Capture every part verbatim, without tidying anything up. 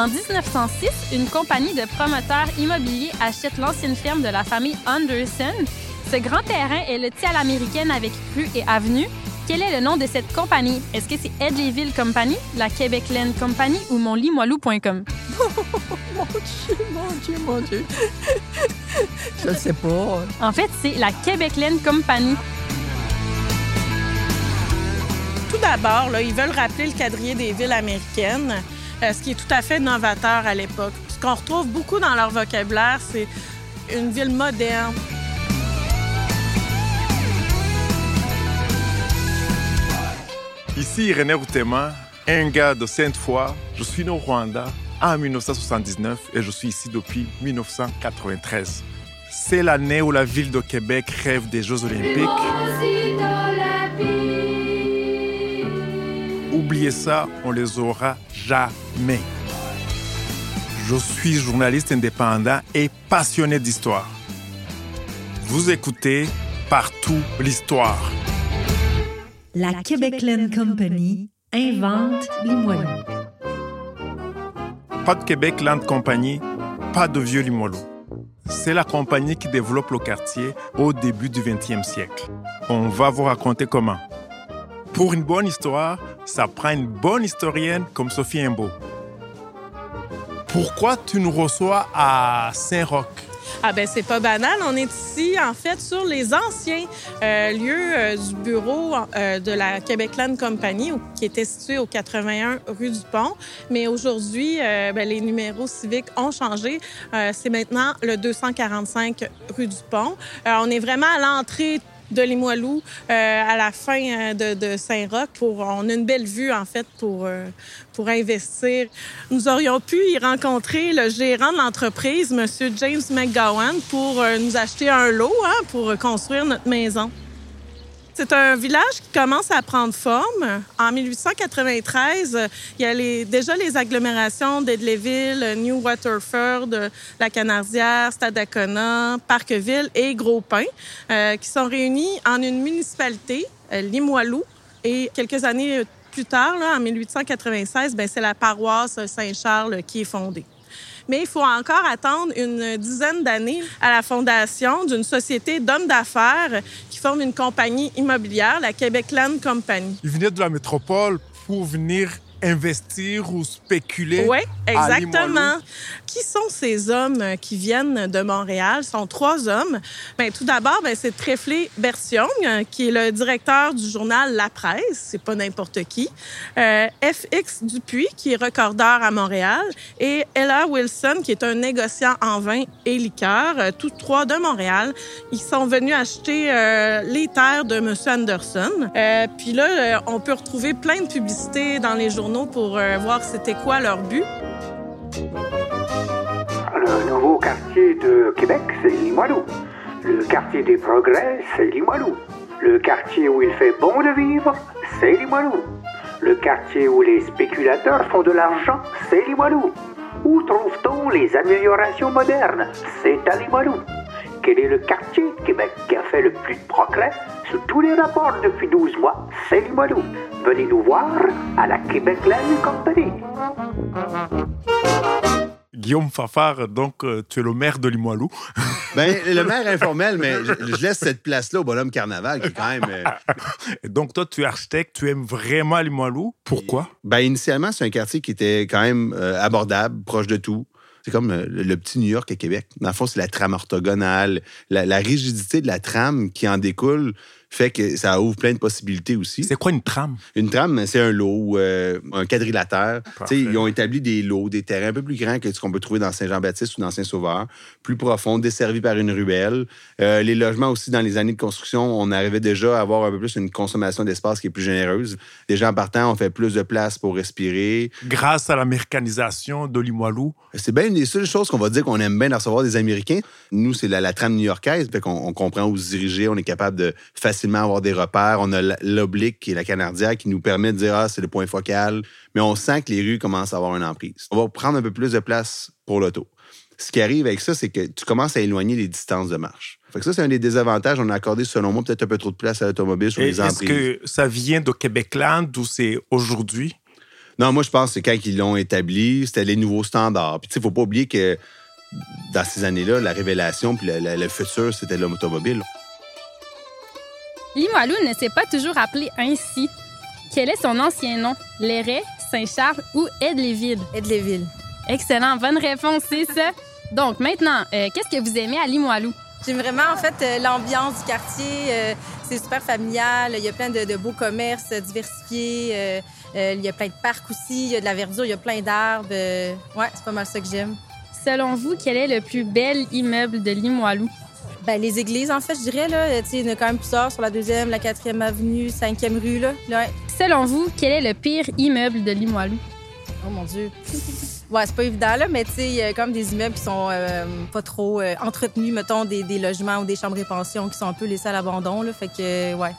En dix-neuf cent six, une compagnie de promoteurs immobiliers achète l'ancienne ferme de la famille Anderson. Ce grand terrain est loti à l'américaine avec rue et avenue. Quel est le nom de cette compagnie? Est-ce que c'est Edleyville Company, la Quebec Land Company ou mon limoilou point com? Mon Dieu, mon Dieu, mon Dieu! Je ne sais pas. En fait, c'est la Quebec Land Company. Tout d'abord, là, ils veulent rappeler le quadrillé des villes américaines. Euh, ce qui est tout à fait novateur à l'époque. Ce qu'on retrouve beaucoup dans leur vocabulaire, c'est une ville moderne. Ici René Routemain, un gars de Sainte-Foy. Je suis né au Rwanda en dix-neuf cent soixante-dix-neuf et je suis ici depuis dix-neuf cent quatre-vingt-treize. C'est l'année où la ville de Québec rêve des Jeux olympiques. Oubliez ça, on les aura jamais. Je suis journaliste indépendant et passionné d'histoire. Vous écoutez Partout l'histoire. La Quebec Land Company invente Limoilou. Pas de Quebec Land Company, pas de vieux Limoilou. C'est la compagnie qui développe le quartier au début du vingtième siècle. On va vous raconter comment. Pour une bonne histoire, ça prend une bonne historienne comme Sophie Imbeault. Pourquoi tu nous reçois à Saint-Roch? Ah ben c'est pas banal, on est ici en fait sur les anciens euh, lieux euh, du bureau euh, de la Quebec Land Company qui était situé au quatre-vingt-un rue du Pont. Mais aujourd'hui, euh, ben, les numéros civiques ont changé. Euh, c'est maintenant le deux cent quarante-cinq rue du Pont. Euh, on est vraiment à l'entrée de Limoilou euh, à la fin de, de Saint-Roch. Pour, on a une belle vue, en fait, pour, euh, pour investir. Nous aurions pu y rencontrer le gérant de l'entreprise, M. James McGowan, pour euh, nous acheter un lot hein, pour construire notre maison. C'est un village qui commence à prendre forme. En dix-huit cent quatre-vingt-treize, il y a les, déjà les agglomérations d'Edleyville, New Waterford, La Canardière, Stadacona, Parqueville et Gros-Pin, euh, qui sont réunis en une municipalité, euh, Limoilou. Et quelques années plus tard, là, en dix-huit cent quatre-vingt-seize, bien, c'est la paroisse Saint-Charles qui est fondée. Mais il faut encore attendre une dizaine d'années à la fondation d'une société d'hommes d'affaires qui forme une compagnie immobilière, la Quebec Land Company. Ils venaient de la métropole pour venir investir ou spéculer. Oui, exactement. Qui sont ces hommes qui viennent de Montréal? Ce sont trois hommes. Bien, tout d'abord, bien, c'est Tréflé Bercyong, qui est le directeur du journal La Presse. C'est pas n'importe qui. Euh, F X Dupuis, qui est recordeur à Montréal. Et Ella Wilson, qui est un négociant en vin et liqueurs. Euh, tous trois de Montréal. Ils sont venus acheter euh, les terres de M. Anderson. Euh, Puis là, euh, on peut retrouver plein de publicités dans les journaux pour euh, voir c'était quoi leur but. Le nouveau quartier de Québec, c'est Limoilou. Le quartier des progrès, c'est Limoilou. Le quartier où il fait bon de vivre, c'est Limoilou. Le quartier où les spéculateurs font de l'argent, c'est Limoilou. Où trouve-t-on les améliorations modernes? C'est à Limoilou. Quel est le quartier de Québec qui a fait le plus de progrès sous tous les rapports depuis douze mois? C'est Limoilou. Venez nous voir à la Quebec Land Company. Guillaume Fafard, donc, tu es le maire de Limoilou. Bien, le maire informel, mais je, je laisse cette place-là au bonhomme Carnaval, qui est quand même... Et donc, toi, tu es architecte, tu aimes vraiment Limoilou. Pourquoi? Bien, initialement, c'est un quartier qui était quand même euh, abordable, proche de tout. C'est comme le, le petit New York à Québec. Dans le fond, c'est la trame orthogonale. La, la rigidité de la trame qui en découle fait que ça ouvre plein de possibilités aussi. C'est quoi une trame? Une trame, c'est un lot, euh, un quadrilatère. Ils ont établi des lots, des terrains un peu plus grands que ce qu'on peut trouver dans Saint-Jean-Baptiste ou dans Saint-Sauveur, plus profonds, desservis par une ruelle. Euh, les logements aussi, dans les années de construction, on arrivait déjà à avoir un peu plus une consommation d'espace qui est plus généreuse. Déjà en partant, on fait plus de place pour respirer. Grâce à la mécanisation de Limoilou. C'est bien une des seules choses qu'on va dire qu'on aime bien de recevoir des Américains. Nous, c'est la, la trame new-yorkaise, fait qu'on on comprend où se diriger, on est capable de faciliter facilement avoir des repères. On a l'oblique qui est la Canardière qui nous permet de dire « Ah, c'est le point focal », mais on sent que les rues commencent à avoir une emprise. On va prendre un peu plus de place pour l'auto. Ce qui arrive avec ça, c'est que tu commences à éloigner les distances de marche. Fait que ça, c'est un des désavantages. On a accordé, selon moi, peut-être un peu trop de place à l'automobile sur les emprises. Est-ce que ça vient de Québec Land ou c'est aujourd'hui? Non, moi, je pense que quand ils l'ont établi, c'était les nouveaux standards. Puis, tu sais, il ne faut pas oublier que dans ces années-là, la révélation puis le, le, le futur, c'était l'automobile. Limoilou ne s'est pas toujours appelé ainsi. Quel est son ancien nom? Léret, Saint-Charles ou Aide-les-Villes? Aide-les-Villes. Excellent, bonne réponse, c'est ça. Donc, maintenant, euh, qu'est-ce que vous aimez à Limoilou? J'aime vraiment, en fait, euh, l'ambiance du quartier. Euh, c'est super familial. Il y a plein de, de beaux commerces diversifiés. Euh, euh, il y a plein de parcs aussi. Il y a de la verdure, il y a plein d'arbres. Euh, ouais, c'est pas mal ça que j'aime. Selon vous, quel est le plus bel immeuble de Limoilou? Ben, les églises, en fait, je dirais. Là, il y en a quand même plusieurs sur la deuxième, la quatrième avenue, cinquième rue. Là. Là, ouais. Selon vous, quel est le pire immeuble de Limoilou? Oh mon Dieu! Ouais, c'est pas évident, là, mais tu sais, il y a comme des immeubles qui sont euh, pas trop euh, entretenus, mettons, des, des logements ou des chambres et pensions qui sont un peu laissés à l'abandon, là. Fait que, ouais,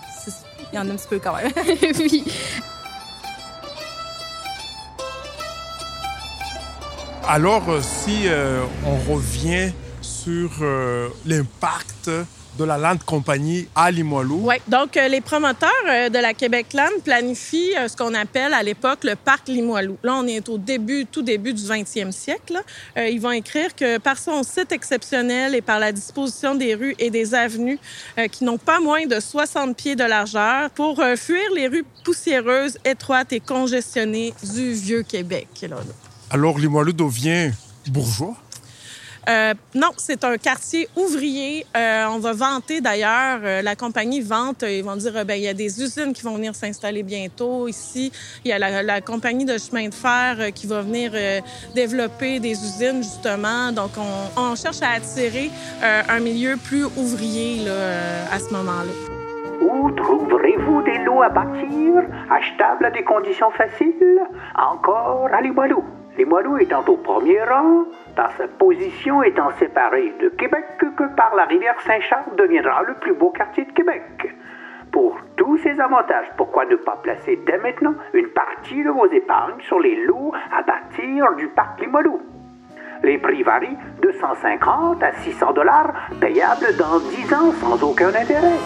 il y en a un petit peu quand même. Oui. Alors, si euh, on revient sur euh, l'impact de la Land Company à Limoilou. Oui, donc euh, les promoteurs euh, de la Quebec Land planifient euh, ce qu'on appelle à l'époque le parc Limoilou. Là, on est au début, tout début du vingtième siècle. Euh, ils vont écrire que par son site exceptionnel et par la disposition des rues et des avenues euh, qui n'ont pas moins de soixante pieds de largeur pour euh, fuir les rues poussiéreuses, étroites et congestionnées du vieux Québec. Là, là. Alors, Limoilou devient bourgeois? Euh, non, c'est un quartier ouvrier. Euh, on va vanter d'ailleurs, euh, la compagnie vante, euh, ils vont dire, euh, ben il y a des usines qui vont venir s'installer bientôt ici. Il y a la, la compagnie de chemin de fer euh, qui va venir euh, développer des usines, justement. Donc, on, on cherche à attirer euh, un milieu plus ouvrier là, euh, à ce moment-là. Où trouverez-vous des lots à bâtir, achetables à des conditions faciles? Encore à Limoilou. Limoilou étant au premier rang, dans sa position étant séparée de Québec, que par la rivière Saint-Charles deviendra le plus beau quartier de Québec. Pour tous ces avantages, pourquoi ne pas placer dès maintenant une partie de vos épargnes sur les lots à bâtir du parc Limoilou? Les prix varient de cent cinquante à six cents dollars, payables dans dix ans sans aucun intérêt.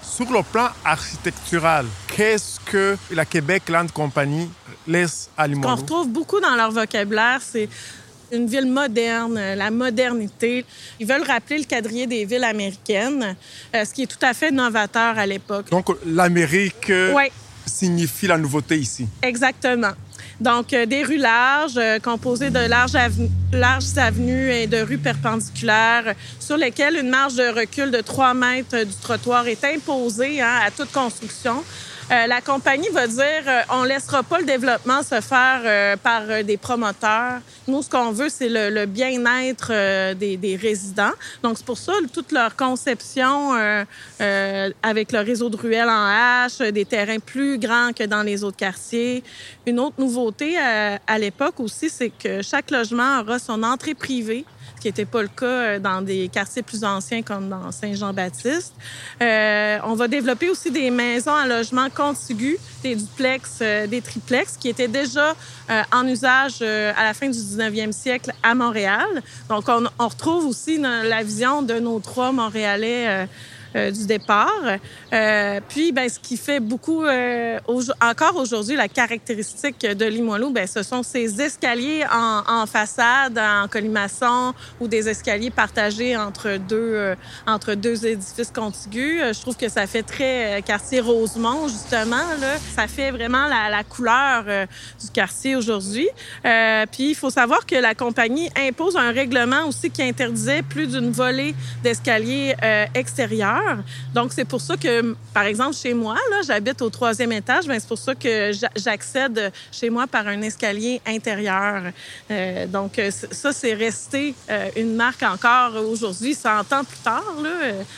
Sur le plan architectural, qu'est-ce que la Quebec Land Company laisse à Limoilou? Ce qu'on retrouve beaucoup dans leur vocabulaire, c'est une ville moderne, la modernité. Ils veulent rappeler le quadrillé des villes américaines, ce qui est tout à fait novateur à l'époque. Donc, l'Amérique ouais. signifie la nouveauté ici. Exactement. Donc, euh, des rues larges, euh, composées de larges, aven- larges avenues et de rues perpendiculaires, euh, sur lesquelles une marge de recul de trois mètres du trottoir est imposée hein, à toute construction. Euh, la compagnie va dire euh, on ne laissera pas le développement se faire euh, par euh, des promoteurs. Nous, ce qu'on veut, c'est le, le bien-être euh, des, des résidents. Donc, c'est pour ça toute leur conception euh, euh, avec le réseau de ruelles en H, euh, des terrains plus grands que dans les autres quartiers. Une autre nouveauté euh, à l'époque aussi, c'est que chaque logement aura son entrée privée, ce qui n'était pas le cas dans des quartiers plus anciens comme dans Saint-Jean-Baptiste. Euh, on va développer aussi des maisons à logement contigu, des duplex, euh, des triplex, qui étaient déjà euh, en usage euh, à la fin du dix-neuvième siècle à Montréal. Donc, on, on retrouve aussi la vision de nos trois Montréalais euh, Euh, du départ. Euh, puis, ben, ce qui fait beaucoup, euh, au- encore aujourd'hui, la caractéristique de Limoilou, ben, ce sont ces escaliers en, en façade, en colimaçon, ou des escaliers partagés entre deux, euh, entre deux édifices contigus. Euh, je trouve que ça fait très euh, quartier Rosemont, justement. Là. Ça fait vraiment la, la couleur euh, du quartier aujourd'hui. Euh, puis, il faut savoir que la compagnie impose un règlement aussi qui interdisait plus d'une volée d'escaliers euh, extérieurs. Donc, c'est pour ça que, par exemple, chez moi, là, j'habite au troisième étage, bien, c'est pour ça que j'accède chez moi par un escalier intérieur. Euh, donc, ça, c'est resté euh, une marque encore aujourd'hui, cent ans plus tard. Là.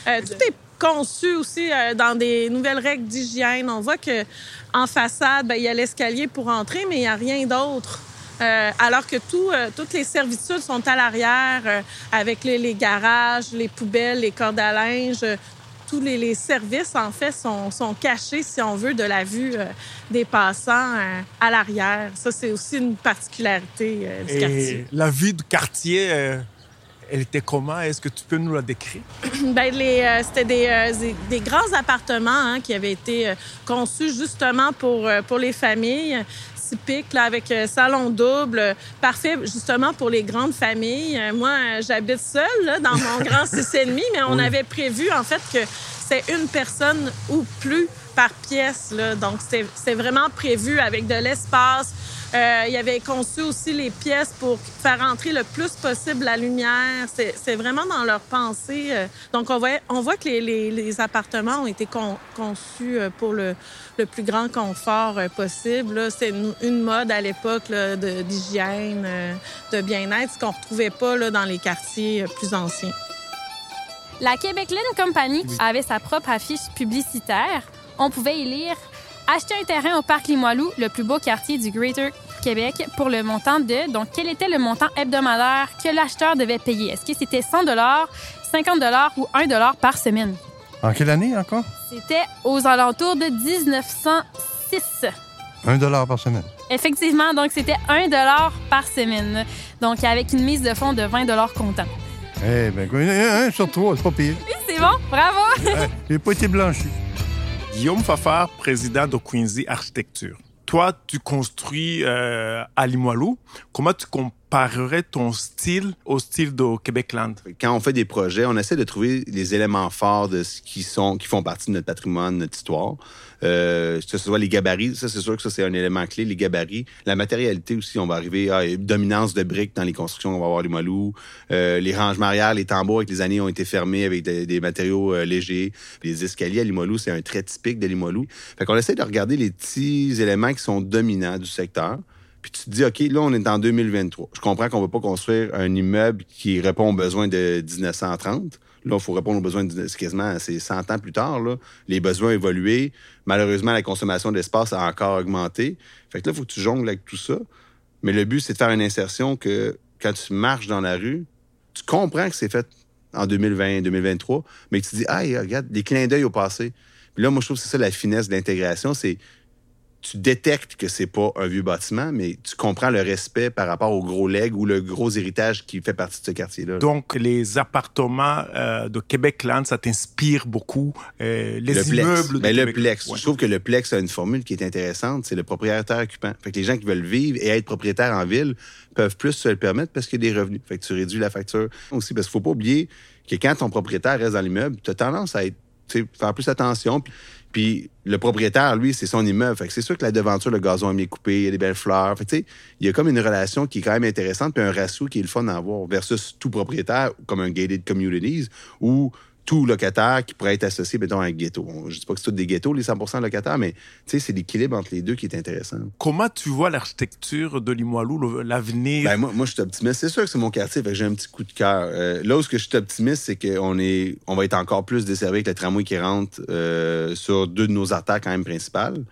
Euh, tout est conçu aussi euh, dans des nouvelles règles d'hygiène. On voit qu'en façade, bien, il y a l'escalier pour entrer, mais il n'y a rien d'autre. Euh, alors que tout, euh, toutes les servitudes sont à l'arrière, euh, avec les, les garages, les poubelles, les cordes à linge. Euh, tous les, les services, en fait, sont, sont cachés, si on veut, de la vue euh, des passants euh, à l'arrière. Ça, c'est aussi une particularité euh, du quartier. Et la vie du quartier euh, Elle était comment? Est-ce que tu peux nous la décrire? Bien, euh, c'était des, euh, des, des grands appartements hein, qui avaient été euh, conçus justement pour, euh, pour les familles. Typique, là, avec euh, salon double, euh, parfait justement pour les grandes familles. Euh, moi, euh, j'habite seule là, dans mon grand six et demi, mais on oui. avait prévu en fait que c'est une personne ou plus par pièce. Là. Donc, c'est, c'est vraiment prévu avec de l'espace. Euh, il y avait conçu aussi les pièces pour faire entrer le plus possible la lumière. C'est, c'est vraiment dans leur pensée. Donc, on voit, on voit que les, les, les appartements ont été con, conçus pour le, le plus grand confort possible. Là, c'est une, une mode à l'époque là, de, d'hygiène, de bien-être, ce qu'on ne retrouvait pas là, dans les quartiers plus anciens. La Quebec Land Company oui. avait sa propre affiche publicitaire. On pouvait y lire « Acheter un terrain au parc Limoilou, le plus beau quartier du Greater Québec, pour le montant de... » Donc, quel était le montant hebdomadaire que l'acheteur devait payer? Est-ce que c'était cent dollars, cinquante dollars ou un dollar par semaine? En quelle année encore? C'était aux alentours de dix-neuf cent six. un dollar par semaine? Effectivement, donc c'était un dollar par semaine. Donc, avec une mise de fonds de vingt dollars comptant. Eh bien, un sur trois, c'est pas pire. Oui, c'est bon, bravo! euh, j'ai pas été blanchi. Guillaume Fafard, président de Quincy Architecture. Toi, tu construis euh, à Limoilou. Comment tu comparerais ton style au style de Quebec Land? Quand on fait des projets, on essaie de trouver les éléments forts de ce qui, sont, qui font partie de notre patrimoine, de notre histoire. Euh, que ce soit les gabarits, ça c'est sûr que ça c'est un élément clé, les gabarits. La matérialité aussi, on va arriver à une dominance de briques dans les constructions, on va avoir Limoilou. Euh, les rangements arrière, les tambours avec les années ont été fermés avec de, des matériaux euh, légers. Les escaliers à Limoilou, c'est un trait typique de Limoilou. Fait qu'on essaie de regarder les petits éléments qui sont dominants du secteur. Puis tu te dis, OK, là, on est en deux mille vingt-trois. Je comprends qu'on ne va pas construire un immeuble qui répond aux besoins de dix-neuf cent trente. Là, il faut répondre aux besoins de quasiment c'est cent ans plus tard. Là. Les besoins ont évolué. Malheureusement, la consommation d'espace a encore augmenté. Fait que là, il faut que tu jongles avec tout ça. Mais le but, c'est de faire une insertion que quand tu marches dans la rue, tu comprends que c'est fait en deux mille vingt, deux mille vingt-trois, mais que tu te dis, ah, regarde, des clins d'œil au passé. Puis là, moi, je trouve que c'est ça la finesse de l'intégration. C'est tu détectes que c'est pas un vieux bâtiment, mais tu comprends le respect par rapport au gros legs ou le gros héritage qui fait partie de ce quartier-là. Donc, les appartements euh, de Quebec Land, ça t'inspire beaucoup. Euh, les le immeubles... Ben, le plex. Ouais. Je trouve que le plex a une formule qui est intéressante, c'est le propriétaire-occupant. Fait que les gens qui veulent vivre et être propriétaires en ville peuvent plus se le permettre parce qu'il y a des revenus. Fait que tu réduis la facture aussi. Parce qu'il faut pas oublier que quand ton propriétaire reste dans l'immeuble, tu as tendance à être, faire plus attention... Puis le propriétaire, lui, c'est son immeuble. Fait que c'est sûr que la devanture, le gazon est bien coupé, il y a des belles fleurs. Fait que, tu sais, il y a comme une relation qui est quand même intéressante, puis un ratio qui est le fun à avoir versus tout propriétaire, comme un gated communities, ou tout locataire qui pourrait être associé, mettons, à un ghetto. Je ne dis pas que c'est tous des ghettos, les cent pour cent locataires, mais tu sais, c'est l'équilibre entre les deux qui est intéressant. Comment tu vois l'architecture de Limoilou, l'avenir? Ben moi, moi, je suis optimiste. C'est sûr que c'est mon quartier, fait que j'ai un petit coup de cœur. Euh, là où je suis optimiste, c'est qu'on est, on va être encore plus desservi avec le tramway qui rentre euh, sur deux de nos artères quand même principales.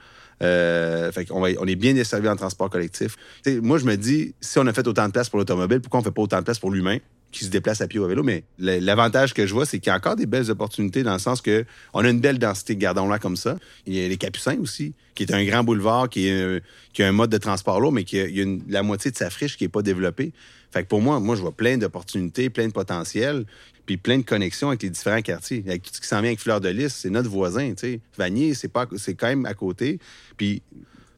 Euh, fait qu'on va, on est bien desservi en transport collectif. T'sais, moi, je me dis, si on a fait autant de place pour l'automobile, pourquoi on ne fait pas autant de place pour l'humain qui se déplace à pied ou à vélo? Mais l'avantage que je vois, c'est qu'il y a encore des belles opportunités dans le sens que on a une belle densité, gardons-la comme ça. Il y a les Capucins aussi, qui est un grand boulevard, qui, est, qui a un mode de transport lourd, mais qui a, il y a une, la moitié de sa friche qui n'est pas développée. Fait que pour moi, moi, je vois plein d'opportunités, plein de potentiel, puis plein de connexions avec les différents quartiers. Avec tout ce qui s'en vient avec Fleur-de-Lys, c'est notre voisin, tu sais. Vanier, c'est, pas, c'est quand même à côté. Puis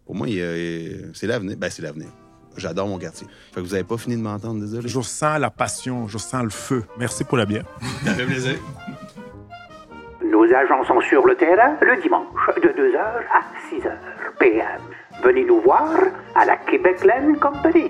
pour moi, il y a, c'est l'avenir. Ben, c'est l'avenir. J'adore mon quartier. Fait que vous n'avez pas fini de m'entendre, désolé. Je sens la passion, je sens le feu. Merci pour la bière. Ça fait plaisir. Nos agents sont sur le terrain le dimanche de deux heures à six heures P M. Venez nous voir à la Quebec Land Company.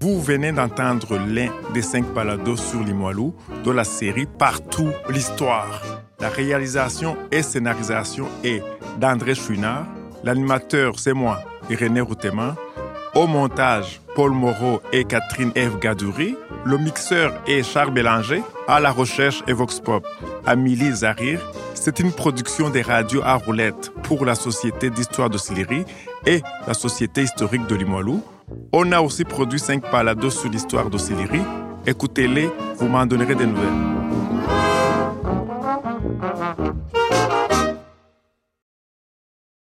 Vous venez d'entendre l'un des cinq balados sur Limoilou de la série Partout l'histoire. La réalisation et scénarisation est d'André Chouinard. L'animateur, c'est moi, Irénée Houtemane. Au montage, Paul Moreau et Catherine F. Gadouri. Le mixeur est Charles Bélanger. À la recherche et Vox Pop, Amélie Zahir. C'est une production des radios à roulettes pour la Société d'histoire de Sillery et la Société historique de Limoilou. On a aussi produit cinq balados sur l'histoire de Sillery. Écoutez-les, vous m'en donnerez des nouvelles.